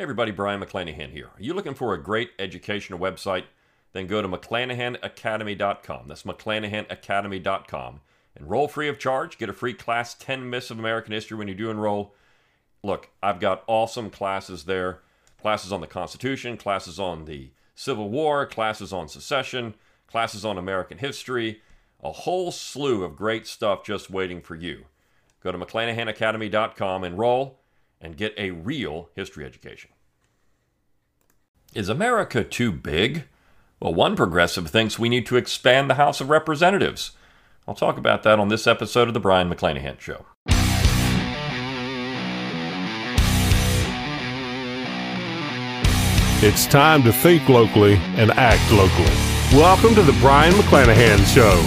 Hey everybody, Brion McClanahan here. Are you looking for a great educational website? Then go to McClanahanacademy.com. That's McClanahanacademy.com. Enroll free of charge. Get a free class, 10 Myths of American History, when you do enroll. Look, I've got awesome classes there. Classes on the Constitution, classes on the Civil War, classes on secession, classes on American history. A whole slew of great stuff just waiting for you. Go to McClanahanacademy.com, enroll, and get a real history education. Is America too big? Well, one progressive thinks we need to expand the House of Representatives. I'll talk about that on this episode of The Brion McClanahan Show. It's time to think locally and act locally. Welcome to The Brion McClanahan Show.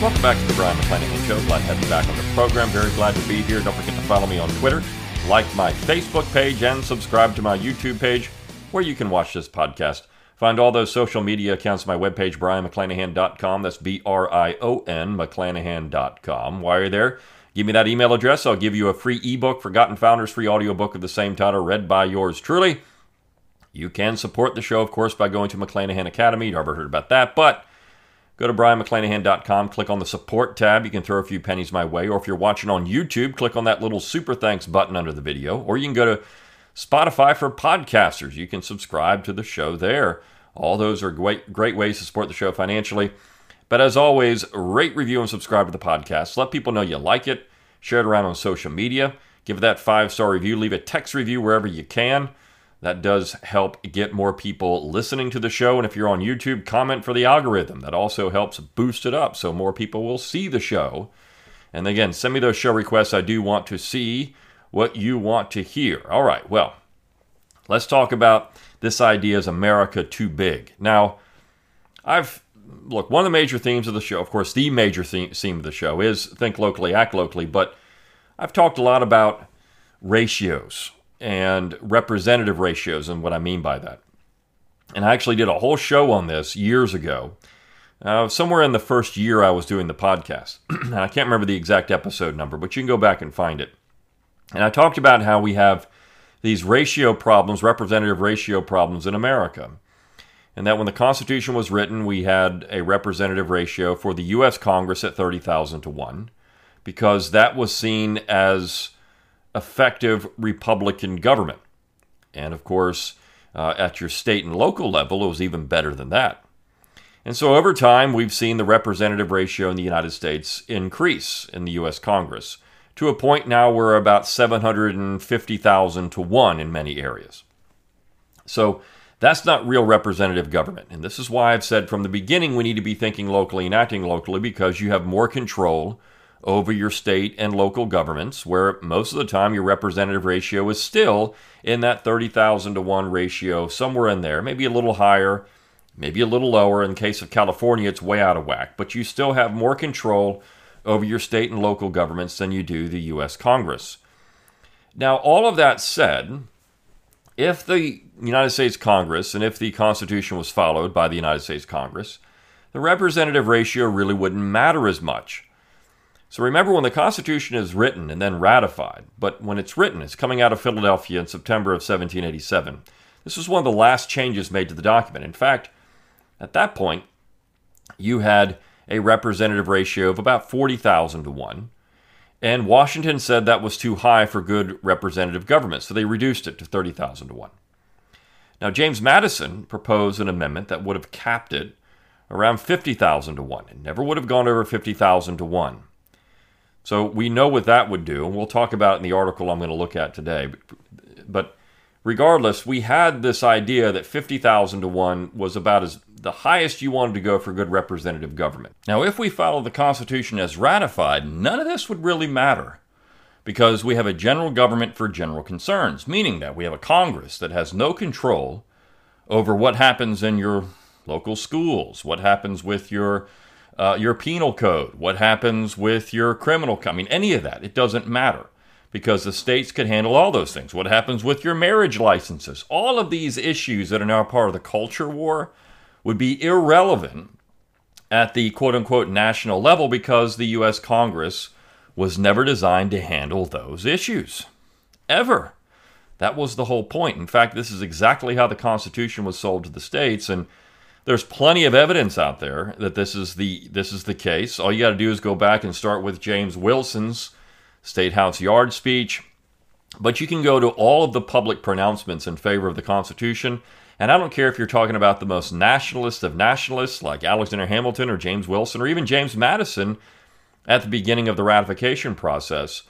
Welcome back to The Brion McClanahan Show. Glad to have you back on the program. Very glad to be here. Don't forget to follow me on Twitter, like my Facebook page, and subscribe to my YouTube page where you can watch this podcast. Find all those social media accounts on my webpage, brionmcclanahan.com. That's B-R-I-O-N, McClanahan.com. While you're there, give me that email address. I'll give you a free ebook, Forgotten Founders, free audiobook of the same title, read by yours truly. You can support the show, of course, by going to McClanahan Academy. You've never heard about that, but go to brionmcclanahan.com, click on the support tab. You can throw a few pennies my way. Or if you're watching on YouTube, click on that little super thanks button under the video. Or you can go to Spotify for podcasters. You can subscribe to the show there. All those are great ways to support the show financially. But as always, rate, review, and subscribe to the podcast. Let people know you like it. Share it around on social media. Give that 5-star review. Leave a text review wherever you can. That does help get more people listening to the show. And if you're on YouTube, comment for the algorithm. That also helps boost it up so more people will see the show. And again, send me those show requests. I do want to see what you want to hear. All right, well, let's talk about this idea, is America too big? Now, one of the major themes of the show, of course, the major theme of the show is think locally, act locally, but I've talked a lot about ratios and representative ratios and what I mean by that. And I actually did a whole show on this years ago, somewhere in the first year I was doing the podcast. And I can't remember the exact episode number, but you can go back and find it. And I talked about how we have these ratio problems, representative ratio problems in America. And that when the Constitution was written, we had a representative ratio for the U.S. Congress at 30,000 to 1, because that was seen as effective Republican government. And of course, at your state and local level, it was even better than that. And so over time, we've seen the representative ratio in the United States increase in the U.S. Congress to a point now where about 750,000 to 1 in many areas. So that's not real representative government. And this is why I've said from the beginning we need to be thinking locally and acting locally, because you have more control over your state and local governments, where most of the time your representative ratio is still in that 30,000 to 1 ratio, somewhere in there, maybe a little higher, maybe a little lower. In the case of California, it's way out of whack. But you still have more control over your state and local governments than you do the U.S. Congress. Now, all of that said, if the United States Congress and if the Constitution was followed by the United States Congress, the representative ratio really wouldn't matter as much. So remember, when the Constitution is written and then ratified, but when it's written, it's coming out of Philadelphia in September of 1787. This was one of the last changes made to the document. In fact, at that point, you had a representative ratio of about 40,000 to 1. And Washington said that was too high for good representative government, so they reduced it to 30,000 to 1. Now, James Madison proposed an amendment that would have capped it around 50,000 to 1. It never would have gone over 50,000 to 1. So we know what that would do, and we'll talk about it in the article I'm going to look at today. But regardless, we had this idea that 50,000 to 1 was about as the highest you wanted to go for good representative government. Now, if we follow the Constitution as ratified, none of this would really matter, because we have a general government for general concerns, meaning that we have a Congress that has no control over what happens in your local schools, what happens with your penal code, what happens with your criminal code. I mean, any of that, it doesn't matter, because the states could handle all those things. What happens with your marriage licenses? All of these issues that are now part of the culture war would be irrelevant at the quote-unquote national level, because the U.S. Congress was never designed to handle those issues, ever. That was the whole point. In fact, this is exactly how the Constitution was sold to the states, and there's plenty of evidence out there that this is the case. All you got to do is go back and start with James Wilson's State House Yard speech. But you can go to all of the public pronouncements in favor of the Constitution, and I don't care if you're talking about the most nationalist of nationalists like Alexander Hamilton or James Wilson or even James Madison at the beginning of the ratification process.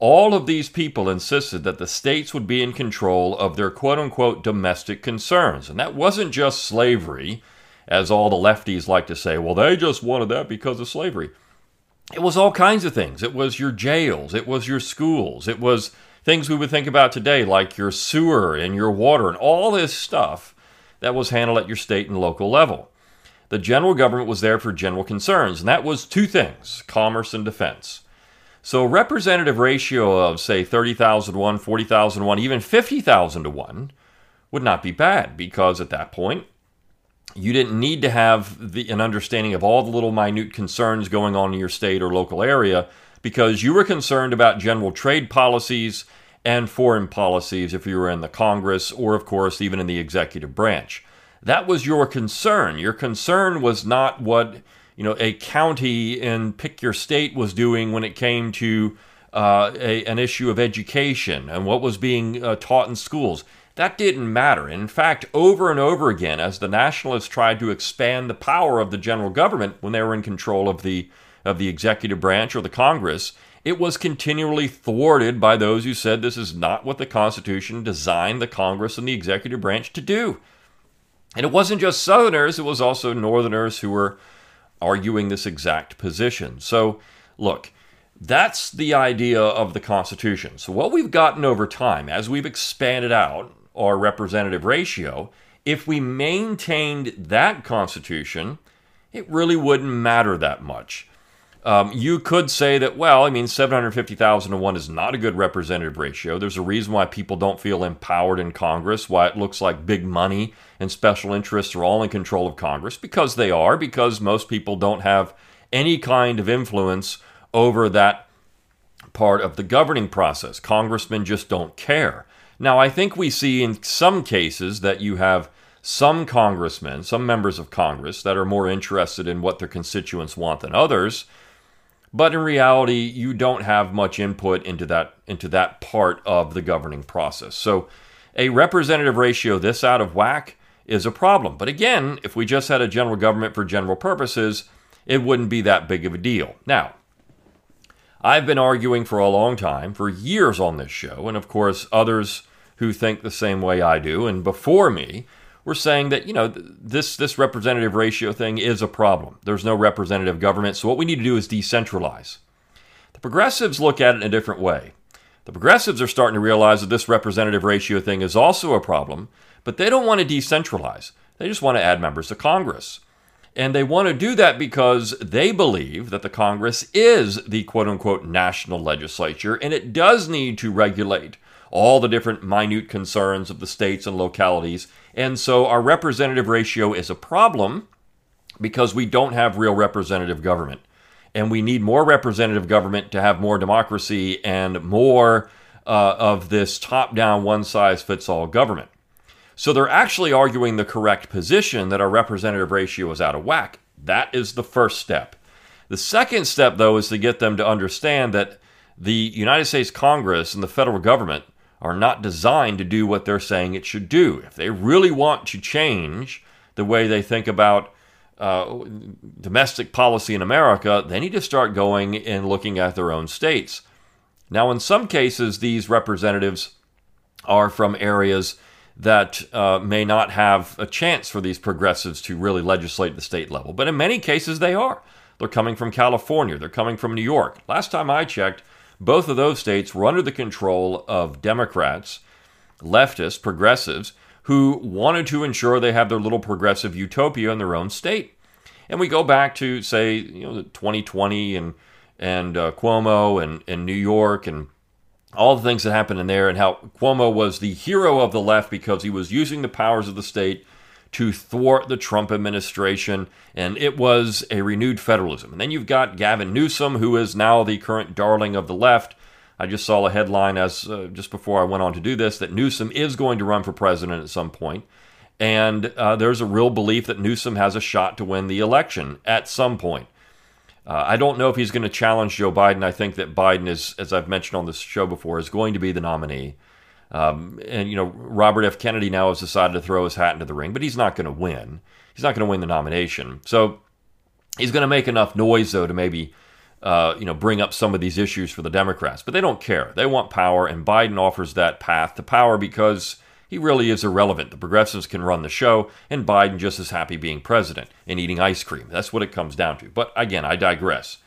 All of these people insisted that the states would be in control of their quote-unquote domestic concerns. And that wasn't just slavery, as all the lefties like to say, well, they just wanted that because of slavery. It was all kinds of things. It was your jails. It was your schools. It was things we would think about today, like your sewer and your water and all this stuff that was handled at your state and local level. The general government was there for general concerns, and that was two things, commerce and defense. So representative ratio of, say, 30,000 to 1, 40,000 to 1, even 50,000 to 1 would not be bad, because at that point, you didn't need to have an understanding of all the little minute concerns going on in your state or local area, because you were concerned about general trade policies and foreign policies if you were in the Congress or, of course, even in the executive branch. That was your concern. Your concern was not what a county in pick your state was doing when it came to an issue of education and what was being taught in schools. That didn't matter. In fact, over and over again, as the nationalists tried to expand the power of the general government when they were in control of the executive branch or the Congress, it was continually thwarted by those who said this is not what the Constitution designed the Congress and the executive branch to do. And it wasn't just Southerners, it was also Northerners who were arguing this exact position. So, look, that's the idea of the Constitution. So what we've gotten over time, as we've expanded out our representative ratio, if we maintained that Constitution, it really wouldn't matter that much. You could say that, 750,000 to 1 is not a good representative ratio. There's a reason why people don't feel empowered in Congress, why it looks like big money and special interests are all in control of Congress, because they are, because most people don't have any kind of influence over that part of the governing process. Congressmen just don't care. Now, I think we see in some cases that you have some congressmen, some members of Congress, that are more interested in what their constituents want than others. But in reality, you don't have much input into that part of the governing process. So a representative ratio this out of whack is a problem. But again, if we just had a general government for general purposes, it wouldn't be that big of a deal. Now, I've been arguing for a long time, for years on this show, and of course others who think the same way I do, and before me, we're saying that, this representative ratio thing is a problem. There's no representative government, so what we need to do is decentralize. The progressives look at it in a different way. The progressives are starting to realize that this representative ratio thing is also a problem, but they don't want to decentralize. They just want to add members to Congress. And they want to do that because they believe that the Congress is the quote-unquote national legislature, and it does need to regulate all the different minute concerns of the states and localities. And so our representative ratio is a problem because we don't have real representative government. And we need more representative government to have more democracy and more of this top-down, one-size-fits-all government. So they're actually arguing the correct position that our representative ratio is out of whack. That is the first step. The second step, though, is to get them to understand that the United States Congress and the federal government are not designed to do what they're saying it should do. If they really want to change the way they think about domestic policy in America, they need to start going and looking at their own states. Now, in some cases, these representatives are from areas that may not have a chance for these progressives to really legislate at the state level. But in many cases, they are. They're coming from California. They're coming from New York. Last time I checked, both of those states were under the control of Democrats, leftists, progressives, who wanted to ensure they have their little progressive utopia in their own state. And we go back to, say, 2020 and Cuomo and New York and all the things that happened in there, and how Cuomo was the hero of the left because he was using the powers of the state to thwart the Trump administration, and it was a renewed federalism. And then you've got Gavin Newsom, who is now the current darling of the left. I just saw a headline as just before I went on to do this that Newsom is going to run for president at some point. And there's a real belief that Newsom has a shot to win the election at some point. I don't know if he's going to challenge Joe Biden. I think that Biden is, as I've mentioned on this show before, is going to be the nominee. And, you know, Robert F. Kennedy now has decided to throw his hat into the ring, but he's not going to win. He's not going to win the nomination. So he's going to make enough noise, though, to maybe, you know, bring up some of these issues for the Democrats. But they don't care. They want power, and Biden offers that path to power because he really is irrelevant. The progressives can run the show, and Biden just is happy being president and eating ice cream. That's what it comes down to. But again, I digress.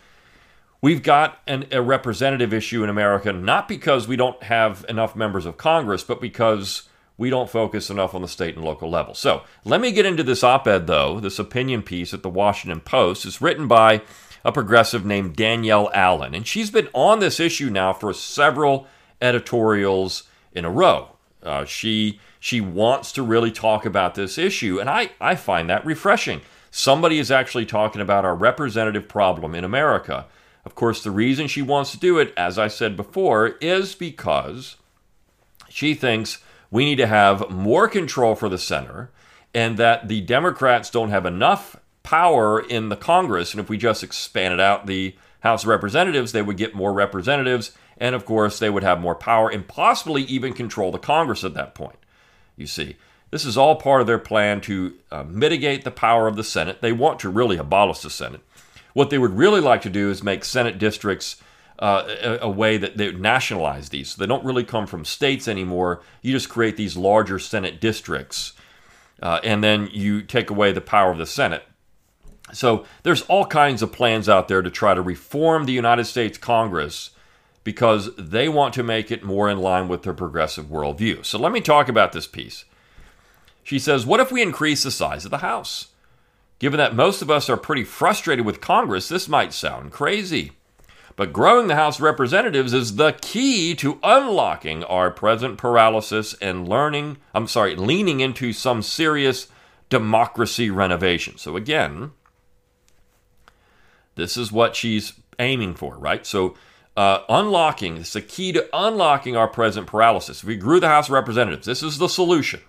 We've got a representative issue in America, not because we don't have enough members of Congress, but because we don't focus enough on the state and local level. So let me get into this op-ed, though, this opinion piece at the Washington Post. It's written by a progressive named Danielle Allen, and she's been on this issue now for several editorials in a row. She wants to really talk about this issue, and I find that refreshing. Somebody is actually talking about our representative problem in America. Of course, the reason she wants to do it, as I said before, is because she thinks we need to have more control for the center and that the Democrats don't have enough power in the Congress. And if we just expanded out the House of Representatives, they would get more representatives. And, of course, they would have more power and possibly even control the Congress at that point. You see, this is all part of their plan to mitigate the power of the Senate. They want to really abolish the Senate. What they would really like to do is make Senate districts a way that they nationalize these. So they don't really come from states anymore. You just create these larger Senate districts, and then you take away the power of the Senate. So there's all kinds of plans out there to try to reform the United States Congress because they want to make it more in line with their progressive worldview. So let me talk about this piece. She says, what if we increase the size of the House? Given that most of us are pretty frustrated with Congress, this might sound crazy. But growing the House of Representatives is the key to unlocking our present paralysis and leaning into some serious democracy renovation. So again, this is what she's aiming for, right? So unlocking is the key to unlocking our present paralysis. If we grew the House of Representatives, this is the solution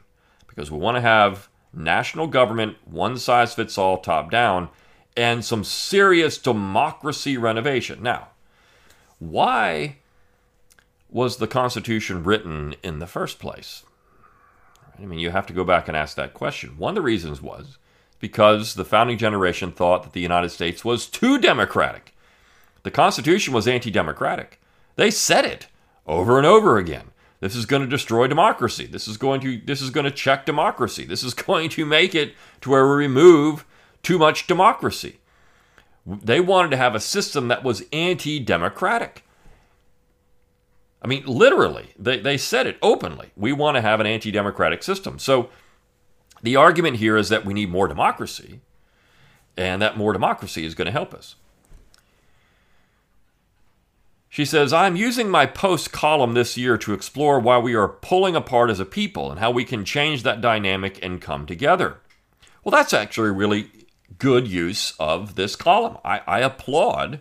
because we want to have national government, one size fits all, top down, and some serious democracy renovation. Now, why was the Constitution written in the first place? I mean, you have to go back and ask that question. One of the reasons was because the founding generation thought that the United States was too democratic. The Constitution was anti-democratic. They said it over and over again. This is going to destroy democracy. This is going to check democracy. This is going to make it to where we remove too much democracy. They wanted to have a system that was anti-democratic. I mean, literally, they said it openly. We want to have an anti-democratic system. So the argument here is that we need more democracy, and that more democracy is going to help us. She says, I'm using my Post column this year to explore why we are pulling apart as a people and how we can change that dynamic and come together. Well, that's actually a really good use of this column. I applaud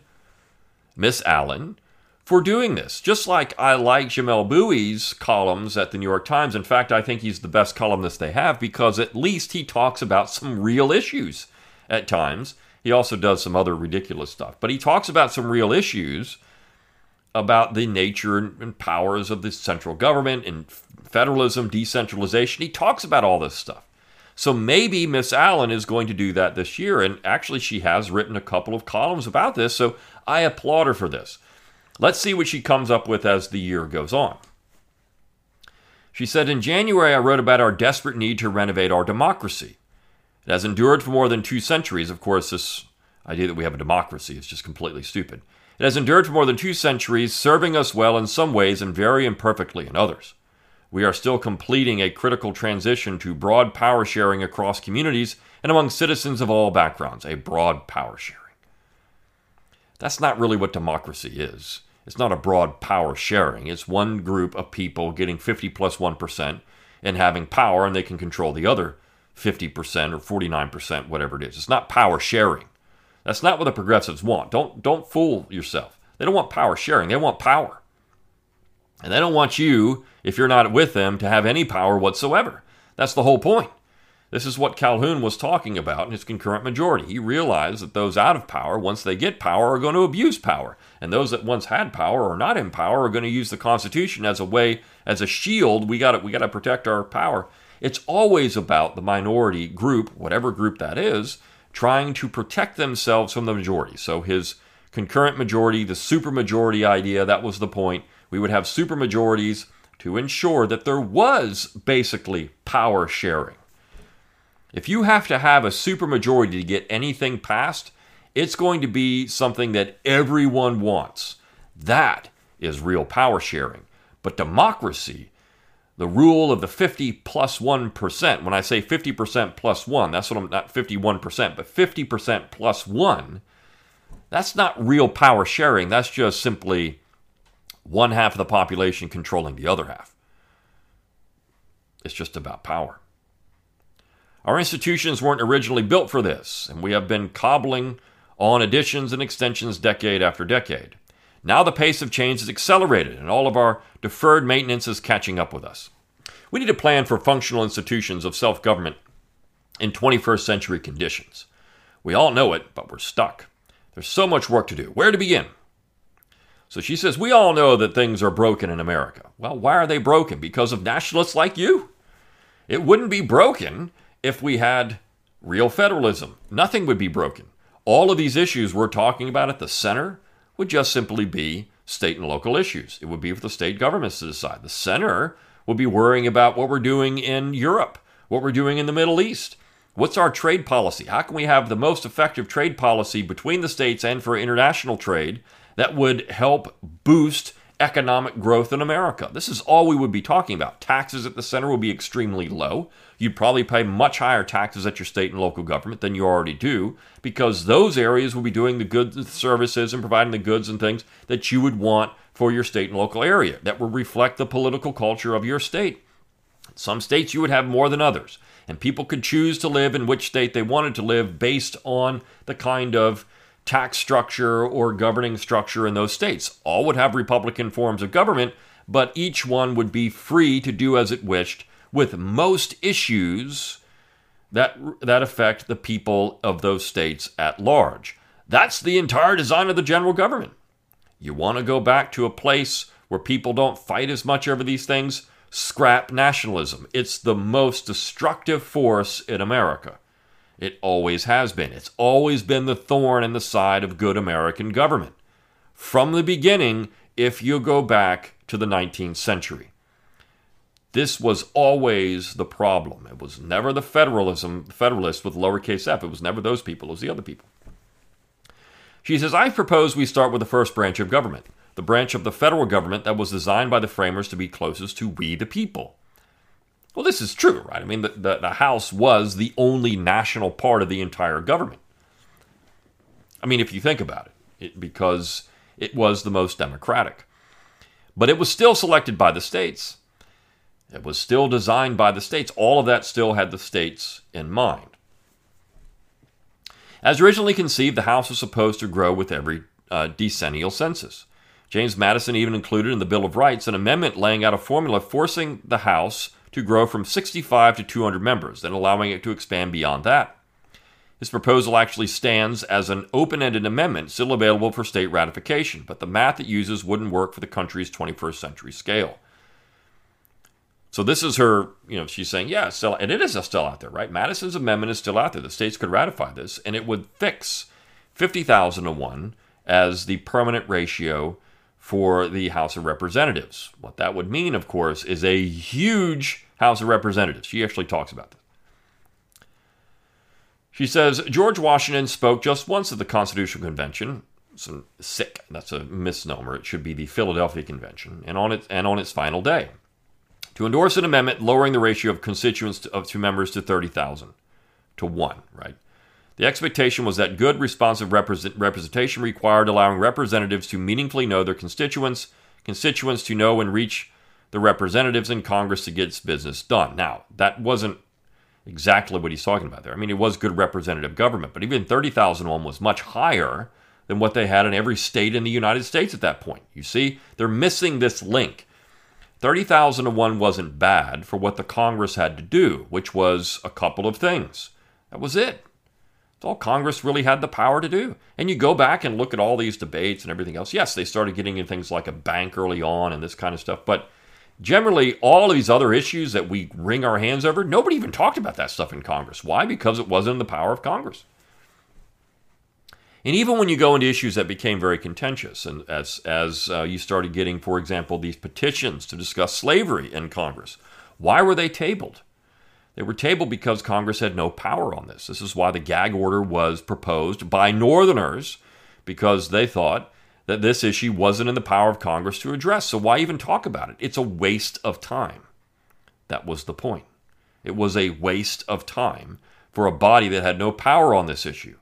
Miss Allen for doing this, just like I like Jamel Bowie's columns at the New York Times. In fact, I think he's the best columnist they have because at least he talks about some real issues at times. He also does some other ridiculous stuff, but he talks about some real issues about the nature and powers of the central government and federalism, decentralization. He talks about all this stuff. So maybe Miss Allen is going to do that this year, and actually she has written a couple of columns about this, so I applaud her for this. Let's see what she comes up with as the year goes on. She said, in January I wrote about our desperate need to renovate our democracy. It has endured for more than 2 centuries. Of course, this idea that we have a democracy is just completely stupid. It has endured for more than 2 centuries, serving us well in some ways and very imperfectly in others. We are still completing a critical transition to broad power sharing across communities and among citizens of all backgrounds, a broad power sharing. That's not really what democracy is. It's not a broad power sharing. It's one group of people getting 50+1% and having power, and they can control the other 50% or 49%, whatever it is. It's not power sharing. That's not what the progressives want. Don't fool yourself. They don't want power sharing. They want power. And they don't want you, if you're not with them, to have any power whatsoever. That's the whole point. This is what Calhoun was talking about in his concurrent majority. He realized that those out of power, once they get power, are going to abuse power. And those that once had power or not in power are going to use the Constitution as a way, as a shield. We got to protect our power. It's always about the minority group, whatever group that is, trying to protect themselves from the majority. So his concurrent majority, the supermajority idea, that was the point. We would have supermajorities to ensure that there was basically power sharing. If you have to have a supermajority to get anything passed, it's going to be something that everyone wants. That is real power sharing. But democracy, the rule of the 50% plus 1%, when I say 50% plus 1, that's what I'm, not 51%, but 50% plus 1, that's not real power sharing. That's just simply one half of the population controlling the other half. It's just about power. Our institutions weren't originally built for this, and we have been cobbling on additions and extensions decade after decade. Now the pace of change is accelerated, and all of our deferred maintenance is catching up with us. We need a plan for functional institutions of self-government in 21st century conditions. We all know it, but we're stuck. There's so much work to do. Where to begin? So she says, we all know that things are broken in America. Well, why are they broken? Because of nationalists like you? It wouldn't be broken if we had real federalism. Nothing would be broken. All of these issues we're talking about at the center would just simply be state and local issues. It would be for the state governments to decide. The center would be worrying about what we're doing in Europe, what we're doing in the Middle East. What's our trade policy? How can we have the most effective trade policy between the states and for international trade that would help boost economic growth in America? This is all we would be talking about. Taxes at the center will be extremely low. You'd probably pay much higher taxes at your state and local government than you already do, because those areas will be doing the goods and services and providing the goods and things that you would want for your state and local area that will reflect the political culture of your state. Some states you would have more than others, and people could choose to live in which state they wanted to live based on the kind of tax structure or governing structure in those states. All would have Republican forms of government, but each one would be free to do as it wished with most issues that affect the people of those states at large. That's the entire design of the general government. You want to go back to a place where people don't fight as much over these things? Scrap nationalism. It's the most destructive force in America. It always has been. It's always been the thorn in the side of good American government. From the beginning, if you go back to the 19th century, this was always the problem. It was never the Federalists with lowercase f. It was never those people. It was the other people. She says, I propose we start with the first branch of government, the branch of the federal government that was designed by the framers to be closest to we the people. Well, this is true, right? I mean, the House was the only national part of the entire government. I mean, if you think about it, because it was the most democratic. But it was still selected by the states. It was still designed by the states. All of that still had the states in mind. As originally conceived, the House was supposed to grow with every decennial census. James Madison even included in the Bill of Rights an amendment laying out a formula forcing the House to grow from 65 to 200 members, then allowing it to expand beyond that. This proposal actually stands as an open-ended amendment still available for state ratification, but the math it uses wouldn't work for the country's 21st century scale. So this is her, she's saying, yeah, still, and it is still out there, right? Madison's amendment is still out there. The states could ratify this, and it would fix 50,000 to 1 as the permanent ratio for the House of Representatives. What that would mean, of course, is a huge House of Representatives. She actually talks about this. She says, George Washington spoke just once at the Constitutional Convention. That's a misnomer. It should be the Philadelphia Convention, and on its final day, to endorse an amendment lowering the ratio of constituents to members to 30,000 to 1, right? The expectation was that good, responsive representation required allowing representatives to meaningfully know their constituents, constituents to know and reach the representatives in Congress to get business done. Now, that wasn't exactly what he's talking about there. I mean, it was good representative government, but even 30,001 was much higher than what they had in every state in the United States at that point. You see, they're missing this link. 30,000 to 1 wasn't bad for what the Congress had to do, which was a couple of things. That was it. That's all Congress really had the power to do. And you go back and look at all these debates and everything else. Yes, they started getting into things like a bank early on and this kind of stuff. But generally, all of these other issues that we wring our hands over, nobody even talked about that stuff in Congress. Why? Because it wasn't in the power of Congress. And even when you go into issues that became very contentious, and as you started getting, for example, these petitions to discuss slavery in Congress, why were they tabled? They were tabled because Congress had no power on this. This is why the gag order was proposed by Northerners, because they thought that this issue wasn't in the power of Congress to address. So why even talk about it? It's a waste of time. That was the point. It was a waste of time for a body that had no power on this issue.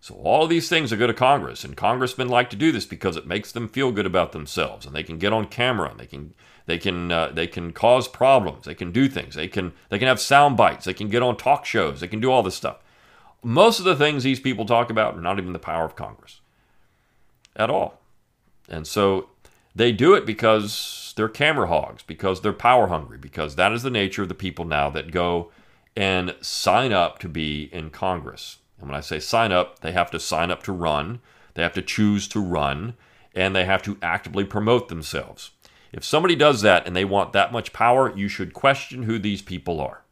So all of these things are good to Congress, and congressmen like to do this because it makes them feel good about themselves, and they can get on camera, and they can cause problems, they can do things, they can have sound bites, they can get on talk shows, they can do all this stuff. Most of the things these people talk about are not even the power of Congress at all, and so they do it because they're camera hogs, because they're power hungry, because that is the nature of the people now that go and sign up to be in Congress. And when I say sign up, they have to sign up to run, they have to choose to run, and they have to actively promote themselves. If somebody does that and they want that much power, you should question who these people are.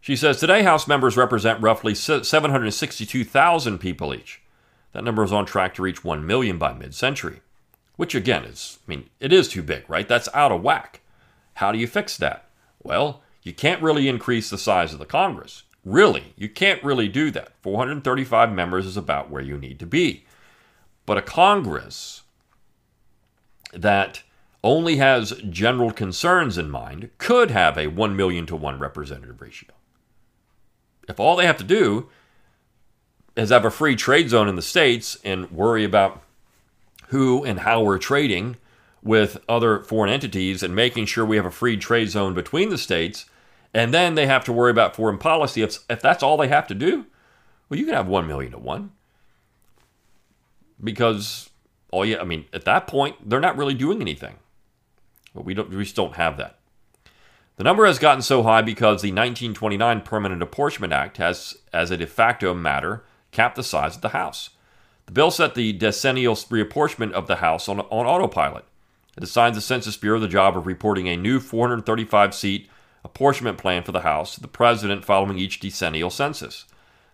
She says, today House members represent roughly 762,000 people each. That number is on track to reach 1 million by mid-century, which again is, I mean, it is too big, right? That's out of whack. How do you fix that? Well, you can't really increase the size of the Congress. Really, you can't really do that. 435 members is about where you need to be. But a Congress that only has general concerns in mind could have a 1 million to 1 representative ratio. If all they have to do is have a free trade zone in the states and worry about who and how we're trading with other foreign entities and making sure we have a free trade zone between the states, and then they have to worry about foreign policy. If that's all they have to do, well, you can have 1 million to 1. Because, at that point, they're not really doing anything. But we just don't have that. The number has gotten so high because the 1929 Permanent Apportionment Act has, as a de facto matter, capped the size of the House. The bill set the decennial reapportionment of the House on autopilot. It assigns the Census Bureau the job of reporting a new 435-seat apportionment plan for the House to the President following each decennial census.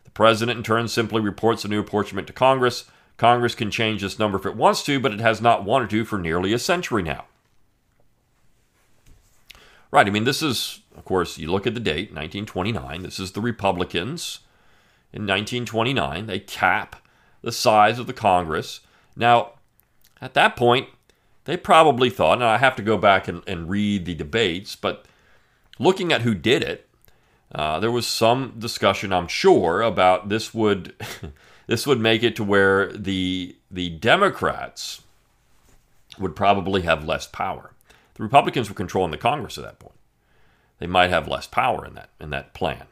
The President, in turn, simply reports the new apportionment to Congress. Congress can change this number if it wants to, but it has not wanted to for nearly a century now. Right, this is, of course, you look at the date, 1929. This is the Republicans in 1929. They cap the size of the Congress. Now, at that point, they probably thought, and I have to go back and read the debates, but looking at who did it, there was some discussion, I'm sure, about this would make it to where the Democrats would probably have less power. The Republicans were controlling the Congress at that point. They might have less power in that plan.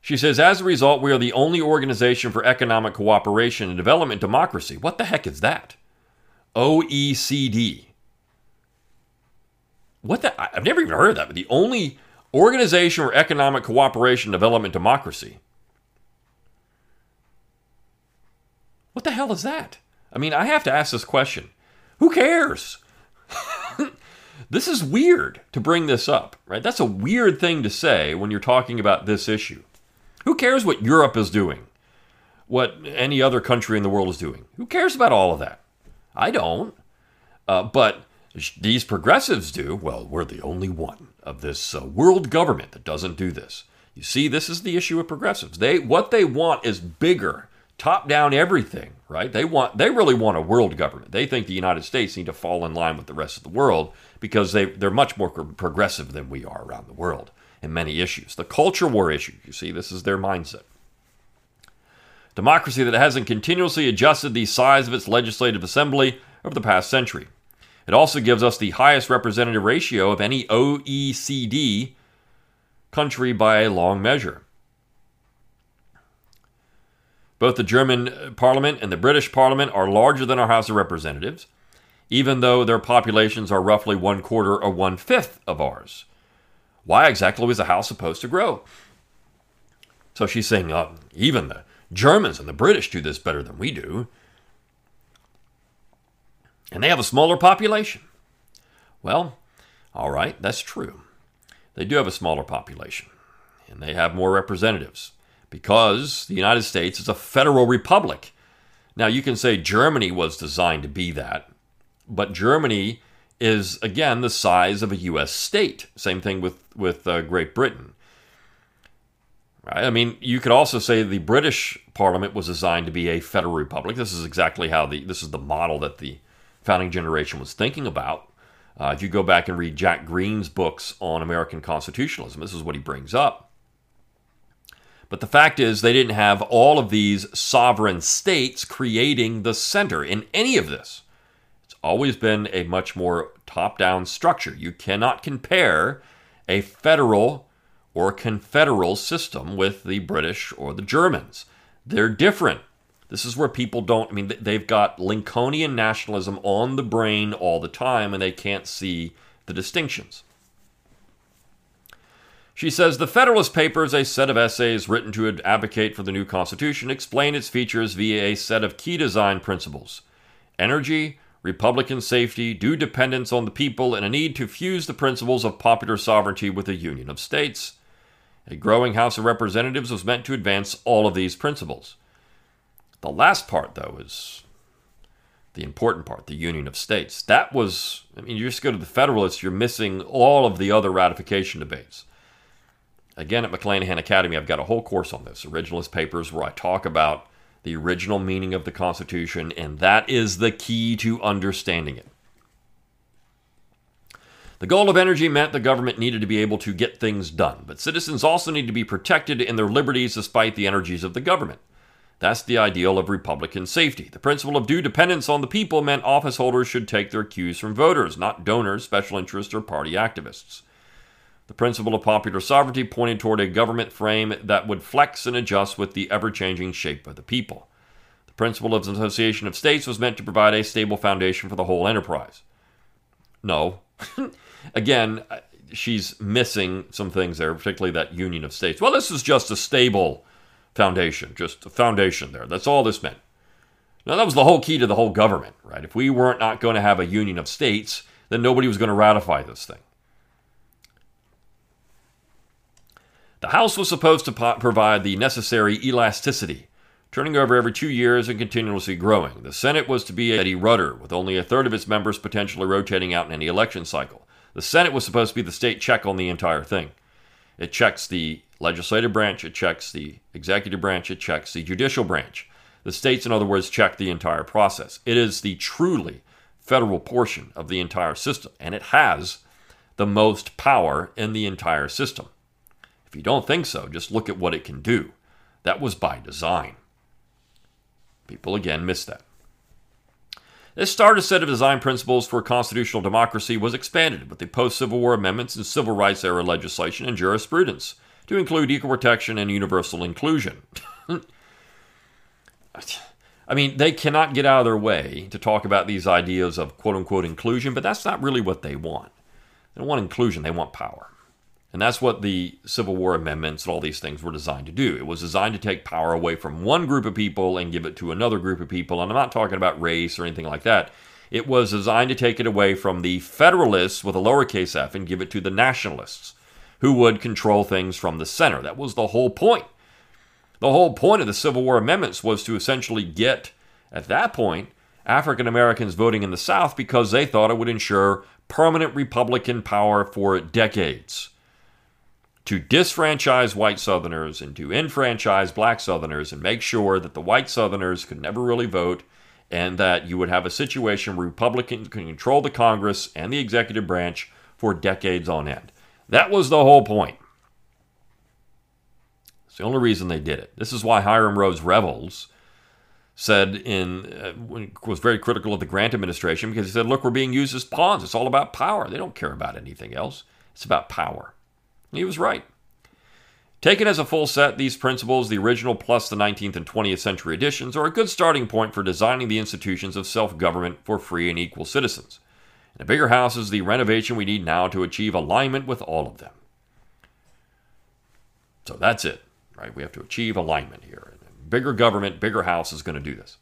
She says, as a result, we are the only organization for economic cooperation and development democracy. What the heck is that? OECD. I've never even heard of that, but the only organization for economic cooperation and development democracy. What the hell is that? I have to ask this question. Who cares? This is weird to bring this up, right? That's a weird thing to say when you're talking about this issue. Who cares what Europe is doing? What any other country in the world is doing? Who cares about all of that? I don't. But these progressives do. Well, we're the only one of this world government that doesn't do this. You see, this is the issue with progressives. What they want is bigger, top-down everything, right? They really want a world government. They think the United States need to fall in line with the rest of the world because they're much more progressive than we are around the world. In many issues. The culture war issue, you see, this is their mindset. Democracy that hasn't continuously adjusted the size of its legislative assembly over the past century. It also gives us the highest representative ratio of any OECD country by a long measure. Both the German parliament and the British parliament are larger than our House of Representatives, even though their populations are roughly 1/4 or 1/5 of ours. Why exactly was the House supposed to grow? So she's saying, even the Germans and the British do this better than we do. And they have a smaller population. Well, all right, that's true. They do have a smaller population. And they have more representatives. Because the United States is a federal republic. Now, you can say Germany was designed to be that. But Germany is, again, the size of a U.S. state. Same thing with Great Britain. Right? I mean, you could also say the British Parliament was designed to be a federal republic. This is exactly how this is the model that the founding generation was thinking about. If you go back and read Jack Green's books on American constitutionalism, this is what he brings up. But the fact is, they didn't have all of these sovereign states creating the center in any of this. It's always been a much more top-down structure. You cannot compare a federal or confederal system with the British or the Germans. They're different. This is where people they've got Lincolnian nationalism on the brain all the time, and they can't see the distinctions. She says, the Federalist Papers, a set of essays written to advocate for the new Constitution, explain its features via a set of key design principles. Energy, Republican safety, due dependence on the people, and a need to fuse the principles of popular sovereignty with a union of states. A growing House of Representatives was meant to advance all of these principles. The last part, though, is the important part, the union of states. That was, you just go to the Federalists, you're missing all of the other ratification debates. Again, at McClanahan Academy, I've got a whole course on this, Originalist Papers, where I talk about the original meaning of the Constitution, and that is the key to understanding it. The goal of energy meant the government needed to be able to get things done, but citizens also need to be protected in their liberties despite the energies of the government. That's the ideal of Republican safety. The principle of due dependence on the people meant officeholders should take their cues from voters, not donors, special interests, or party activists. The principle of popular sovereignty pointed toward a government frame that would flex and adjust with the ever-changing shape of the people. The principle of the association of states was meant to provide a stable foundation for the whole enterprise. No. Again, she's missing some things there, particularly that union of states. Well, this is just a stable foundation, just a foundation there. That's all this meant. Now, that was the whole key to the whole government, right? If we weren't not going to have a union of states, then nobody was going to ratify this thing. The House was supposed to provide the necessary elasticity, turning over every 2 years and continuously growing. The Senate was to be a steady rudder, with only a third of its members potentially rotating out in any election cycle. The Senate was supposed to be the state check on the entire thing. It checks the legislative branch, it checks the executive branch, it checks the judicial branch. The states, in other words, check the entire process. It is the truly federal portion of the entire system, and it has the most power in the entire system. If you don't think so, just look at what it can do. That was by design. People, again, miss that. This starter set of design principles for constitutional democracy was expanded with the post-Civil War Amendments and Civil Rights era legislation and jurisprudence to include equal protection and universal inclusion. They cannot get out of their way to talk about these ideas of quote-unquote inclusion, but that's not really what they want. They don't want inclusion, they want power. And that's what the Civil War Amendments and all these things were designed to do. It was designed to take power away from one group of people and give it to another group of people. And I'm not talking about race or anything like that. It was designed to take it away from the Federalists with a lowercase f and give it to the Nationalists, who would control things from the center. That was the whole point. The whole point of the Civil War Amendments was to essentially get, at that point, African Americans voting in the South because they thought it would ensure permanent Republican power for decades. To disfranchise white Southerners and to enfranchise black Southerners and make sure that the white Southerners could never really vote and that you would have a situation where Republicans can control the Congress and the executive branch for decades on end. That was the whole point. It's the only reason they did it. This is why Hiram Rhodes Revels said was very critical of the Grant administration, because he said, look, we're being used as pawns. It's all about power. They don't care about anything else. It's about power. He was right. Taken as a full set, these principles, the original plus the 19th and 20th century editions, are a good starting point for designing the institutions of self-government for free and equal citizens. And a bigger house is the renovation we need now to achieve alignment with all of them. So that's it, right? We have to achieve alignment here. Bigger government, bigger house is going to do this.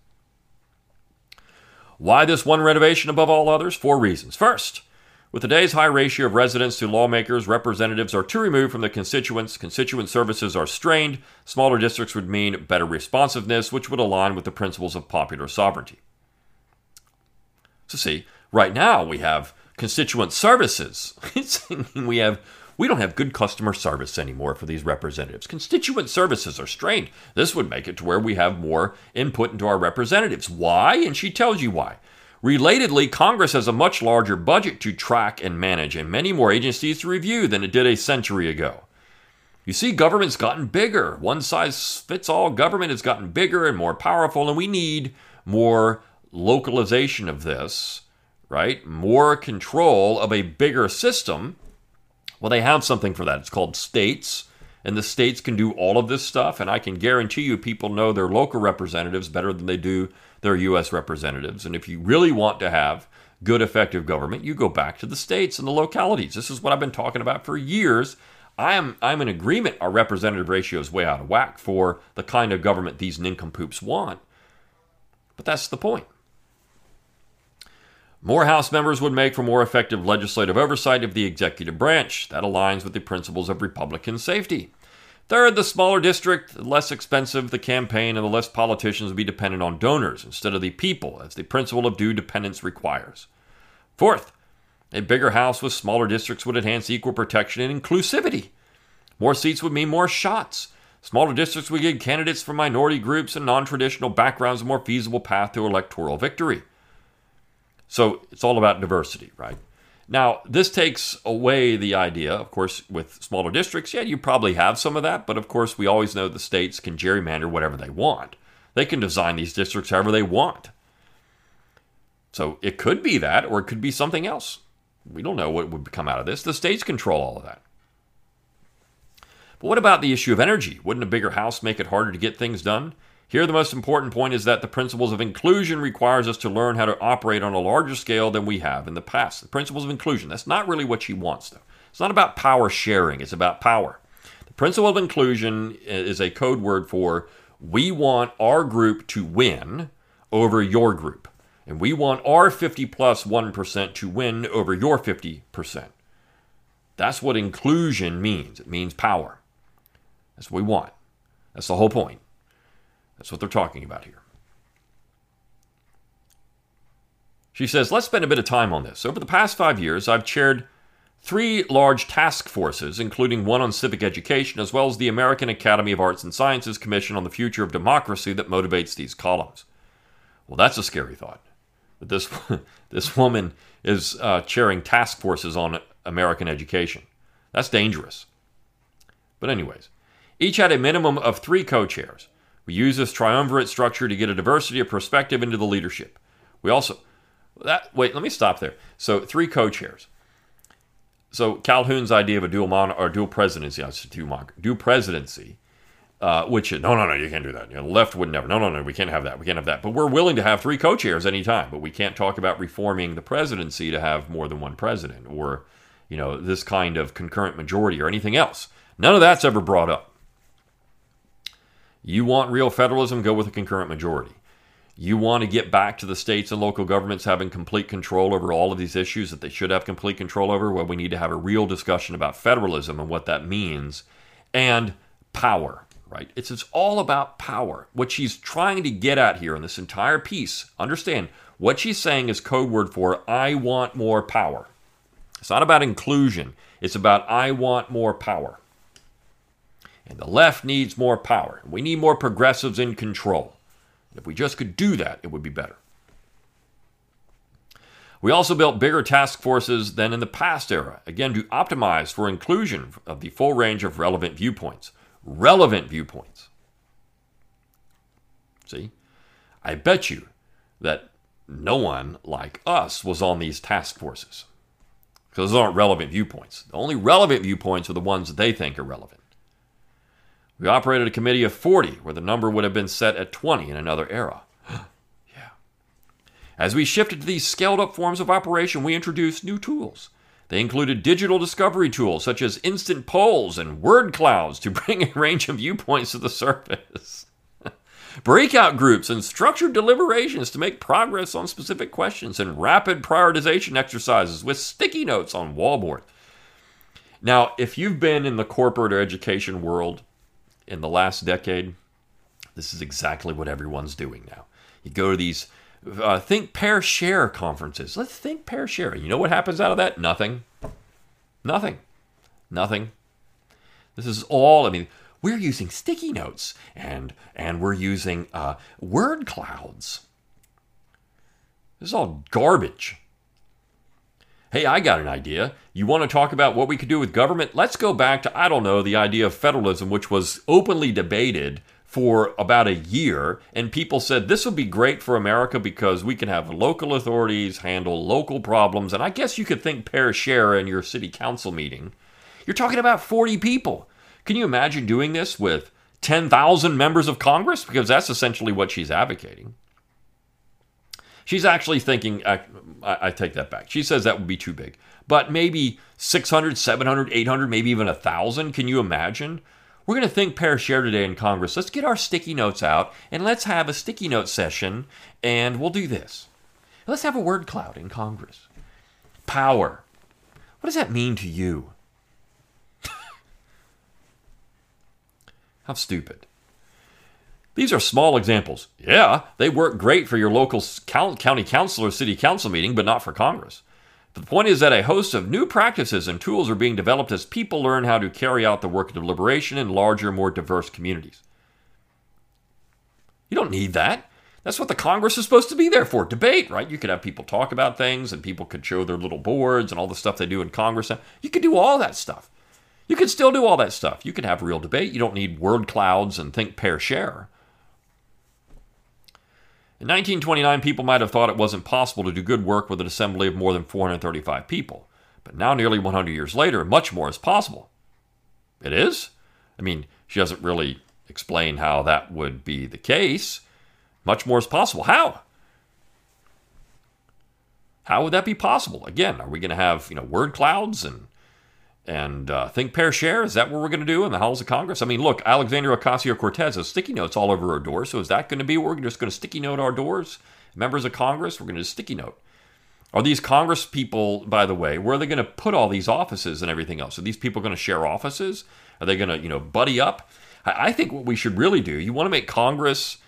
Why this one renovation above all others? Four reasons. First, with today's high ratio of residents to lawmakers, representatives are too removed from the constituents, constituent services are strained, smaller districts would mean better responsiveness, which would align with the principles of popular sovereignty. So see, right now we have constituent services. We don't have good customer service anymore for these representatives. Constituent services are strained. This would make it to where we have more input into our representatives. Why? And she tells you why. Relatedly, Congress has a much larger budget to track and manage and many more agencies to review than it did a century ago. You see, government's gotten bigger. One-size-fits-all government has gotten bigger and more powerful, and we need more localization of this, right? More control of a bigger system. Well, they have something for that. It's called states, and the states can do all of this stuff, and I can guarantee you people know their local representatives better than they do their U.S. representatives. And if you really want to have good, effective government, you go back to the states and the localities. This is what I've been talking about for years. I'm in agreement our representative ratio is way out of whack for the kind of government these nincompoops want. But that's the point. More House members would make for more effective legislative oversight of the executive branch. That aligns with the principles of Republican safety. Third, the smaller district, the less expensive the campaign, and the less politicians would be dependent on donors instead of the people, as the principle of due dependence requires. Fourth, a bigger house with smaller districts would enhance equal protection and inclusivity. More seats would mean more shots. Smaller districts would give candidates from minority groups and non-traditional backgrounds a more feasible path to electoral victory. So it's all about diversity, right? Now, this takes away the idea, of course, with smaller districts. Yeah, you probably have some of that, but of course, we always know the states can gerrymander whatever they want. They can design these districts however they want. So it could be that, or it could be something else. We don't know what would come out of this. The states control all of that. But what about the issue of energy? Wouldn't a bigger house make it harder to get things done? Here, the most important point is that the principles of inclusion requires us to learn how to operate on a larger scale than we have in the past. The principles of inclusion, that's not really what she wants, though. It's not about power sharing, it's about power. The principle of inclusion is a code word for we want our group to win over your group. And we want our 50+1% to win over your 50%. That's what inclusion means. It means power. That's what we want. That's the whole point. That's what they're talking about here. She says, let's spend a bit of time on this. Over the past 5 years, I've chaired 3 large task forces, including one on civic education, as well as the American Academy of Arts and Sciences Commission on the Future of Democracy that motivates these columns. Well, that's a scary thought. That this woman is chairing task forces on American education. That's dangerous. But anyways, each had a minimum of 3 co-chairs. We use this triumvirate structure to get a diversity of perspective into the leadership. We also... let me stop there. So 3 co-chairs. So Calhoun's idea of a dual presidency, which is, no, you can't do that. You know, the left would never, no, we can't have that. We can't have that. But we're willing to have 3 co-chairs anytime, but we can't talk about reforming the presidency to have more than one president or, you know, this kind of concurrent majority or anything else. None of that's ever brought up. You want real federalism, go with a concurrent majority. You want to get back to the states and local governments having complete control over all of these issues that they should have complete control over? Well, we need to have a real discussion about federalism and what that means and power, right? It's all about power. What she's trying to get at here in this entire piece, understand, what she's saying is code word for, I want more power. It's not about inclusion. It's about, I want more power. And the left needs more power. We need more progressives in control. If we just could do that, it would be better. We also built bigger task forces than in the past era, again, to optimize for inclusion of the full range of relevant viewpoints. Relevant viewpoints. See? I bet you that no one like us was on these task forces. Because those aren't relevant viewpoints. The only relevant viewpoints are the ones that they think are relevant. We operated a committee of 40, where the number would have been set at 20 in another era. Yeah. As we shifted to these scaled-up forms of operation, we introduced new tools. They included digital discovery tools, such as instant polls and word clouds, to bring a range of viewpoints to the surface. Breakout groups and structured deliberations to make progress on specific questions, and rapid prioritization exercises with sticky notes on wallboard. Now, if you've been in the corporate or education world in the last decade, this is exactly what everyone's doing now. You go to these think, pair, share conferences. Let's think, pair, share. You know what happens out of that? Nothing. This is all, we're using sticky notes and we're using word clouds. This is all garbage. Hey, I got an idea. You want to talk about what we could do with government? Let's go back to, the idea of federalism, which was openly debated for about a year. And people said, this would be great for America because we can have local authorities handle local problems. And I guess you could think pair share in your city council meeting. You're talking about 40 people. Can you imagine doing this with 10,000 members of Congress? Because that's essentially what she's advocating. She's actually thinking, I take that back. She says that would be too big. But maybe 600, 700, 800, maybe even 1,000. Can you imagine? We're going to think pair share today in Congress. Let's get our sticky notes out and let's have a sticky note session and we'll do this. Let's have a word cloud in Congress. Power. What does that mean to you? How stupid. These are small examples. Yeah, they work great for your local county council or city council meeting, but not for Congress. But the point is that a host of new practices and tools are being developed as people learn how to carry out the work of deliberation in larger, more diverse communities. You don't need that. That's what the Congress is supposed to be there for, debate, right? You could have people talk about things and people could show their little boards and all the stuff they do in Congress. You could do all that stuff. You could still do all that stuff. You could have real debate. You don't need word clouds and think, pair, share. In 1929, people might have thought it wasn't possible to do good work with an assembly of more than 435 people. But now, nearly 100 years later, much more is possible. It is? She doesn't really explain how that would be the case. Much more is possible. How? How would that be possible? Again, are we going to have, word clouds and think, pair, share? Is that what we're going to do in the halls of Congress? Look, Alexandria Ocasio-Cortez has sticky notes all over her door. So is that going to be what we're just going to sticky note our doors? Members of Congress, we're going to sticky note. Are these Congress people, by the way, where are they going to put all these offices and everything else? Are these people going to share offices? Are they going to, buddy up? I think what we should really do, you want to make Congress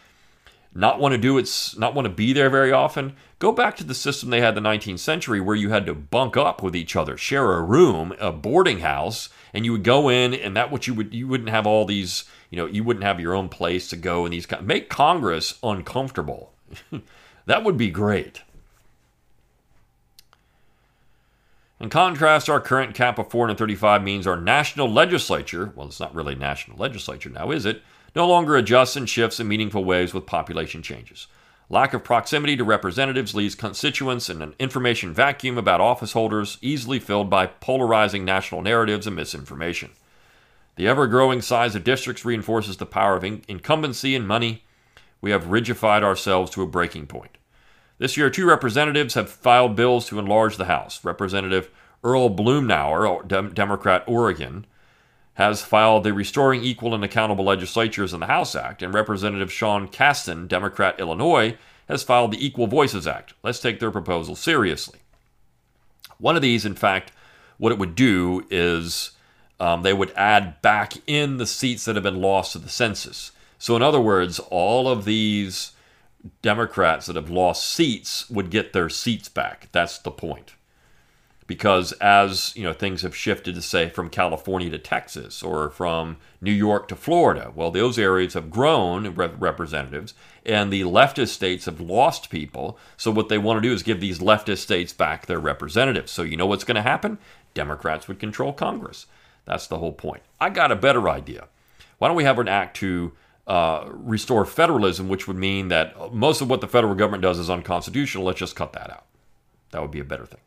not want to be there very often, go back to the system they had in the 19th century where you had to bunk up with each other, share a room, a boarding house, and you would go in and that what you wouldn't have all these, you wouldn't have your own place to go and these make Congress uncomfortable. That would be great. In contrast, our current cap of 435 means our national legislature, well, it's not really national legislature now, is it? No longer adjusts and shifts in meaningful ways with population changes. Lack of proximity to representatives leaves constituents in an information vacuum about office holders, easily filled by polarizing national narratives and misinformation. The ever-growing size of districts reinforces the power of incumbency and money. We have rigidified ourselves to a breaking point. This year, two representatives have filed bills to enlarge the House. Representative Earl Blumenauer, Democrat, Oregon, has filed the Restoring Equal and Accountable Legislatures in the House Act, and Representative Sean Casten, Democrat, Illinois, has filed the Equal Voices Act. Let's take their proposal seriously. One of these, in fact, what it would do is they would add back in the seats that have been lost to the census. So in other words, all of these Democrats that have lost seats would get their seats back. That's the point. Because as things have shifted to say from California to Texas or from New York to Florida, well, those areas have grown in representatives and the leftist states have lost people. So what they want to do is give these leftist states back their representatives. So you know what's going to happen? Democrats would control Congress. That's the whole point. I got a better idea. Why don't we have an act to restore federalism, which would mean that most of what the federal government does is unconstitutional. Let's just cut that out. That would be a better thing.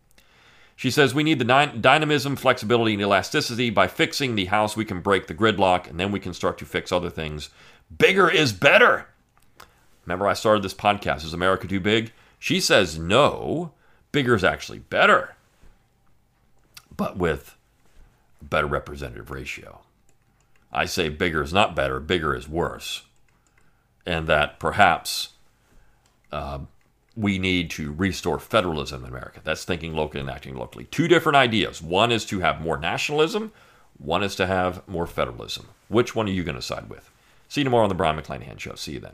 She says we need the dynamism, flexibility, and elasticity. By fixing the House, we can break the gridlock, and then we can start to fix other things. Bigger is better. Remember, I started this podcast. Is America too big? She says no. Bigger is actually better, but with a better representative ratio. I say bigger is not better. Bigger is worse. And that perhaps we need to restore federalism in America. That's thinking locally and acting locally. Two different ideas. One is to have more nationalism. One is to have more federalism. Which one are you going to side with? See you tomorrow on The Brion McClanahan Show. See you then.